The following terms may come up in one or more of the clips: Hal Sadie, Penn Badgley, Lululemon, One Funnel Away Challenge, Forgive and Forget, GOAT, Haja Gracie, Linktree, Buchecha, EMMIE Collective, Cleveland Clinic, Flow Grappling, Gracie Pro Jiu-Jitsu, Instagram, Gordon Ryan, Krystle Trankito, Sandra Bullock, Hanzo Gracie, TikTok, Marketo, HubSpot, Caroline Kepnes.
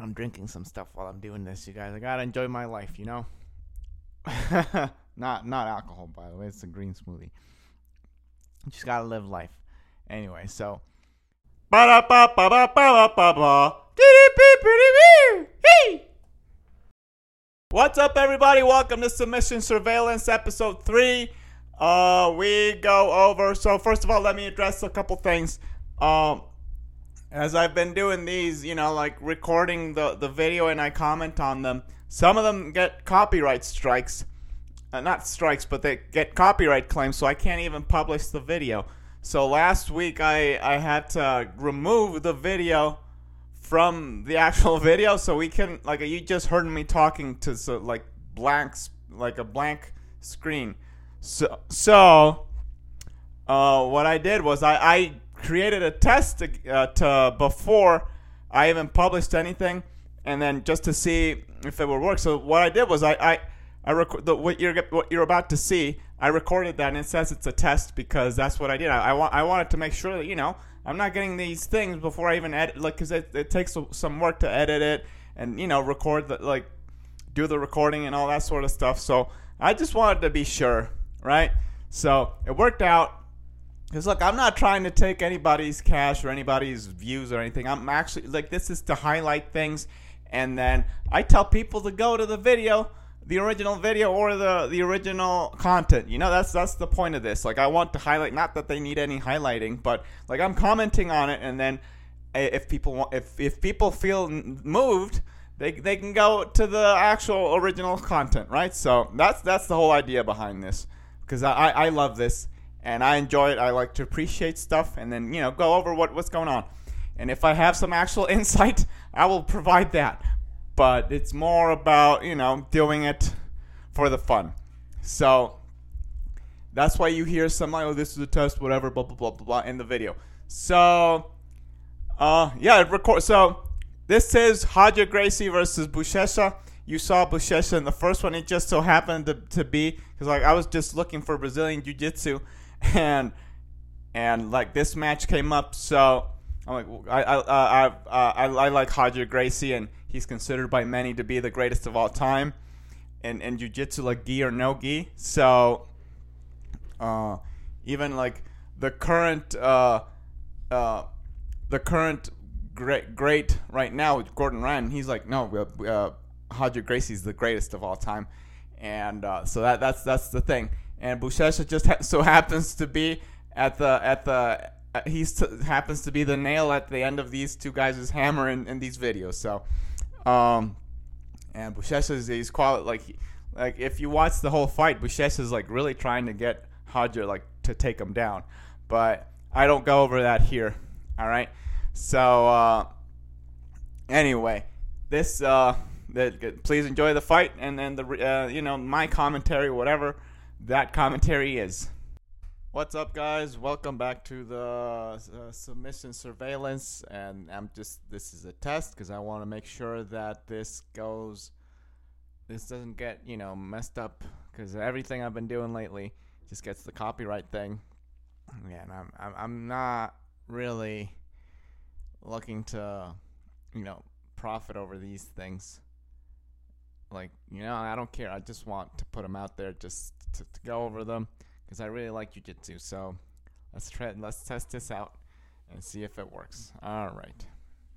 I'm drinking some stuff while I'm doing this, you guys. I gotta enjoy my life, you know? Not alcohol, by the way. It's a green smoothie. Just gotta live life. Anyway, so... What's up, everybody? Welcome to Submission Surveillance, Episode 3. We go over... So, first of all, let me address a couple things. As I've been doing these, you know, like recording the video and I comment on them, some of them get copyright strikes. Not strikes, but they get copyright claims, so I can't even publish the video. So last week I had to remove the video from the actual video, so we couldn't, like, you just heard me talking to, so, like, blanks, like a blank screen. So what I did was I created a test to before I even published anything, and then just to see if it would work. So what I did was what you're about to see. I recorded that, and it says it's a test because that's what I did. I wanted to make sure that, you know, I'm not getting these things before I even edit, like, because it takes some work to edit it and, you know, record the, like, do the recording and all that sort of stuff. So I just wanted to be sure, right? So it worked out. Because, look, I'm not trying to take anybody's cash or anybody's views or anything. I'm actually, like, this is to highlight things. And then I tell people to go to the video, the original video, or the original content. You know, that's the point of this. Like, I want to highlight, not that they need any highlighting, but, like, I'm commenting on it. And then if people want, if people feel moved, they can go to the actual original content, right? So that's the whole idea behind this. Because I love this. And I enjoy it. I like to appreciate stuff and then, you know, go over what's going on. And if I have some actual insight, I will provide that. But it's more about, you know, doing it for the fun. So that's why you hear some, like, oh, this is a test, whatever, blah, blah, blah, blah, blah, in the video. So, yeah, record. So this is Haja Gracie versus Buchecha. You saw Buchecha in the first one. It just so happened to be, because, like, I was just looking for Brazilian Jiu-Jitsu. And like, this match came up, so I'm like, I like Haja Gracie, and he's considered by many to be the greatest of all time, and jiu-jitsu, like, gi or no gi. So, even like the current great right now, Gordon Ryan, he's like, no, Haja Gracie's the greatest of all time, and so that's the thing. And Buchecha just so happens to be happens to be the nail at the end of these two guys' hammer in these videos. So, and Buchecha is, he's quality, like if you watch the whole fight, Buchecha is, like, really trying to get Haja, like, to take him down. But I don't go over that here. All right. So anyway, this please enjoy the fight, and then the you know, my commentary, whatever that commentary is. What's up, guys? Welcome back to the Submission Surveillance, and this is a test because I want to make sure that this doesn't get, you know, messed up, because everything I've been doing lately just gets the copyright thing. Yeah, and I'm not really looking to, you know, profit over these things. Like, you know, I don't care. I just want to put them out there, just to go over them, because I really like jiu-jitsu. So let's test this out and see if it works. All right,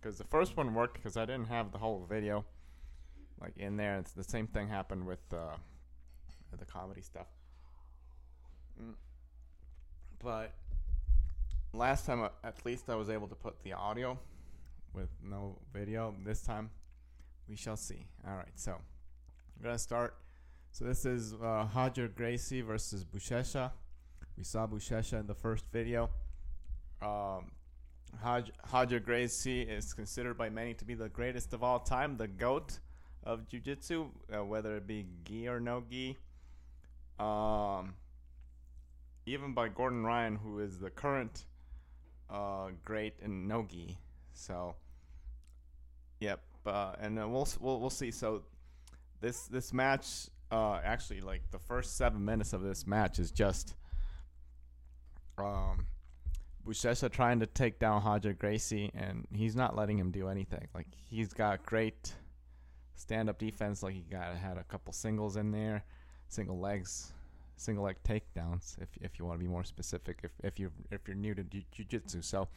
because the first one worked because I didn't have the whole video, like, in there. It's the same thing happened with the comedy stuff. But last time, at least, I was able to put the audio with no video. This time, we shall see. All right, so we're gonna start. So this is Haja Gracie versus Buchecha. We saw Buchecha in the first video. Haja Gracie is considered by many to be the greatest of all time, the GOAT of jiu-jitsu, whether it be gi or no gi. Even by Gordon Ryan, who is the current great in no gi. So, yep, and we'll see. So this match, actually, like, the first 7 minutes of this match is just Buchecha trying to take down Haja Gracie, and he's not letting him do anything. Like, he's got great stand-up defense. Like, he had a couple singles in there, single legs, single leg takedowns. If you want to be more specific, if you're new to jiu-jitsu, so.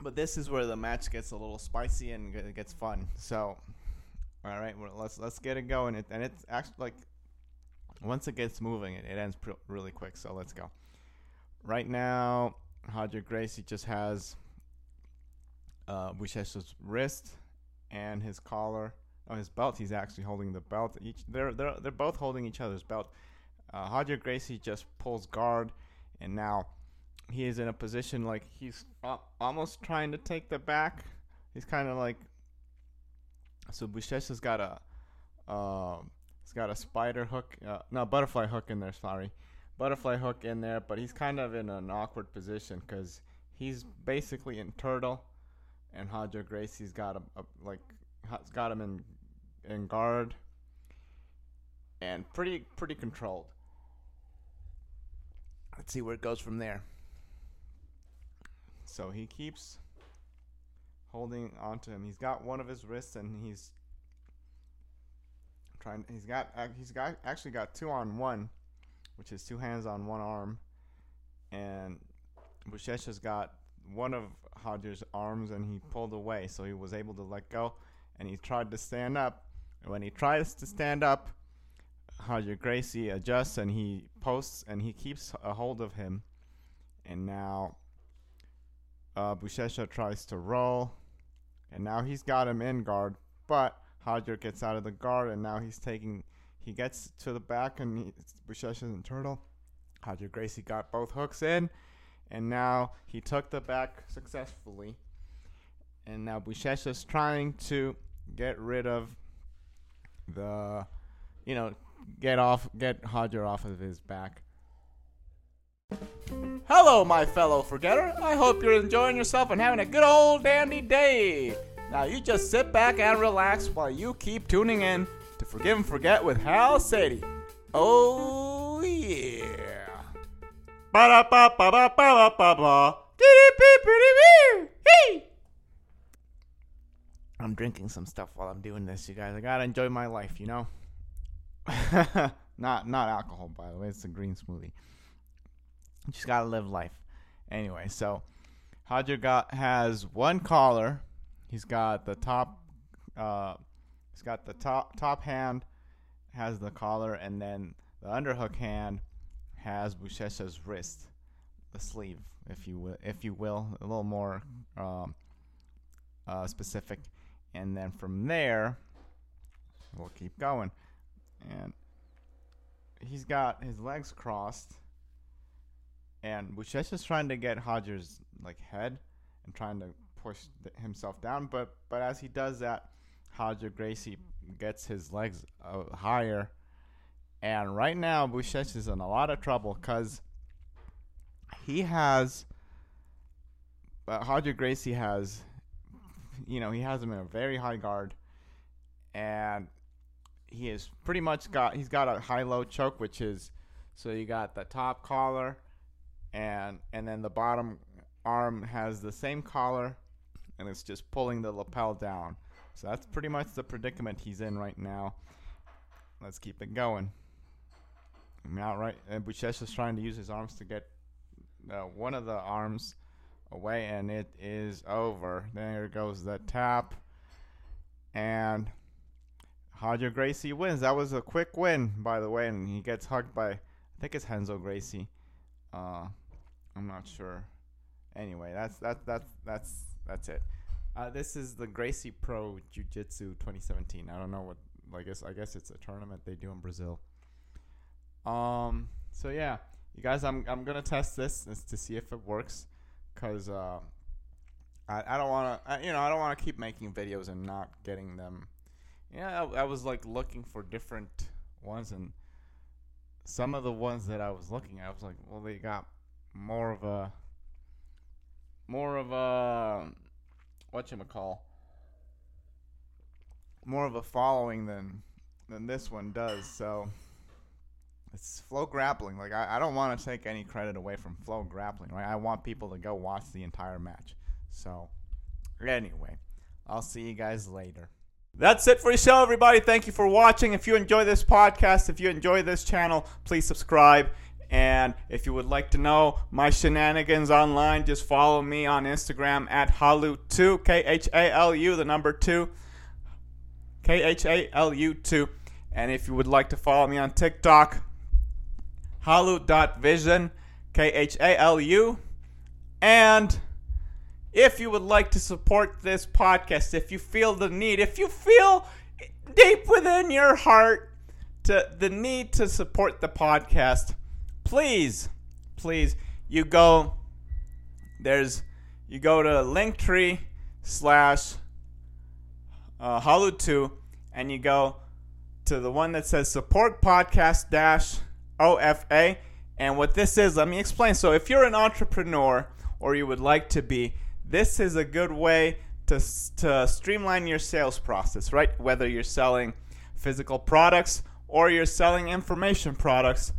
But this is where the match gets a little spicy and it gets fun. So, all right, well, let's get it going. And it's actually like, once it gets moving, it ends really quick. So let's go. Right now, Haja Gracie just has Buchecha's wrist and his collar, or his belt. He's actually holding the belt. They're both holding each other's belt. Haja Gracie just pulls guard, and now he is in a position like he's almost trying to take the back. He's kind of like, so Buchecha's got a spider hook, butterfly hook in there. Sorry, butterfly hook in there. But he's kind of in an awkward position because he's basically in turtle, and Haja Gracie's got him in guard, and pretty controlled. Let's see where it goes from there. So he keeps holding onto him. He's got one of his wrists, and he's trying. He's actually got two on one, which is two hands on one arm, and Buchecha's got one of Haja's arms, and he pulled away, so he was able to let go, and he tried to stand up. And when he tries to stand up, Haja Gracie adjusts, and he posts, and he keeps a hold of him, and now. Buchecha tries to roll, and now he's got him in guard, but Haja gets out of the guard, and now he gets to the back, and Buchecha's in turtle. Haja Gracie got both hooks in, and now he took the back successfully, and now Buchecha's trying to get rid of the, get Haja off of his back. Hello, my fellow forgetter. I hope you're enjoying yourself and having a good old dandy day. Now you just sit back and relax while you keep tuning in to Forgive and Forget with Hal Sadie. Oh, yeah. I'm drinking some stuff while I'm doing this, you guys. I gotta enjoy my life, Not alcohol, by the way. It's a green smoothie. You just gotta live life. Anyway, so Haja has one collar. He's got the top. He's got the top hand has the collar, and then the underhook hand has Buchecha's wrist, the sleeve, if you will, a little more specific. And then from there, we'll keep going. And he's got his legs crossed. And Buchecha's trying to get Haja's head and trying to push himself down, but as he does that, Haja Gracie gets his legs higher, and right now Buchecha's in a lot of trouble because he has Haja Gracie has he has him in a very high guard, and he is pretty much he's got a high-low choke, which is, so you got the top collar. And then the bottom arm has the same collar, and it's just pulling the lapel down. So that's pretty much the predicament he's in right now. Let's keep it going. Now, right, and Buchecha's trying to use his arms to get one of the arms away, and it is over. There goes the tap, and Haja Gracie wins. That was a quick win, by the way, and he gets hugged by, I think it's Hanzo Gracie. I'm not sure. Anyway, that's it. This is the Gracie Pro Jiu-Jitsu 2017. I don't know what. I guess it's a tournament they do in Brazil. So yeah, you guys, I'm gonna test this to see if it works, cause I don't wanna keep making videos and not getting them. Yeah, I was looking for different ones, and some of the ones that I was looking at, I was like, well, they got more of a more of a following than this one does. So It's Flow Grappling. Like, I don't want to take any credit away from Flow Grappling, right? I want people to go watch the entire match. So, anyway, I'll see you guys later. That's it for the show, everybody. Thank you for watching. If you enjoy this podcast, if you enjoy this channel, please subscribe. And if you would like to know my shenanigans online, just follow me on Instagram at halu2, K-H-A-L-U, the number 2, K-H-A-L-U-2. And if you would like to follow me on TikTok, halu.vision, K-H-A-L-U. And if you would like to support this podcast, if you feel the need, if you feel deep within your heart the need to support the podcast, please, you go to Linktree / halu2, and you go to the one that says support podcast -OFA. And what this is, let me explain. So if you're an entrepreneur or you would like to be, this is a good way to streamline your sales process, right? Whether you're selling physical products or you're selling information products,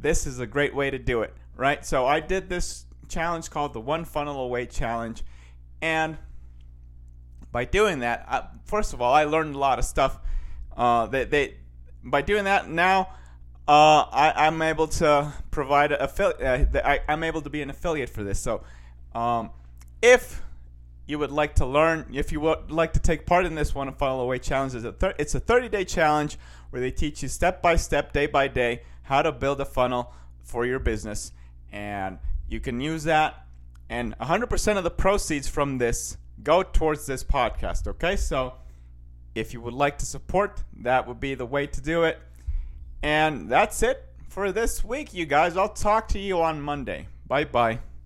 this is a great way to do it, right? So I did this challenge called the One Funnel Away Challenge. And by doing that, first of all, I learned a lot of stuff. By doing that now, I'm able to provide I'm able to be an affiliate for this. So if you would like to learn, if you would like to take part in this One Funnel Away Challenge, it's a 30-day challenge where they teach you step-by-step, day-by-day, how to build a funnel for your business. And you can use that. And 100% of the proceeds from this go towards this podcast, okay? So if you would like to support, that would be the way to do it. And that's it for this week, you guys. I'll talk to you on Monday. Bye-bye.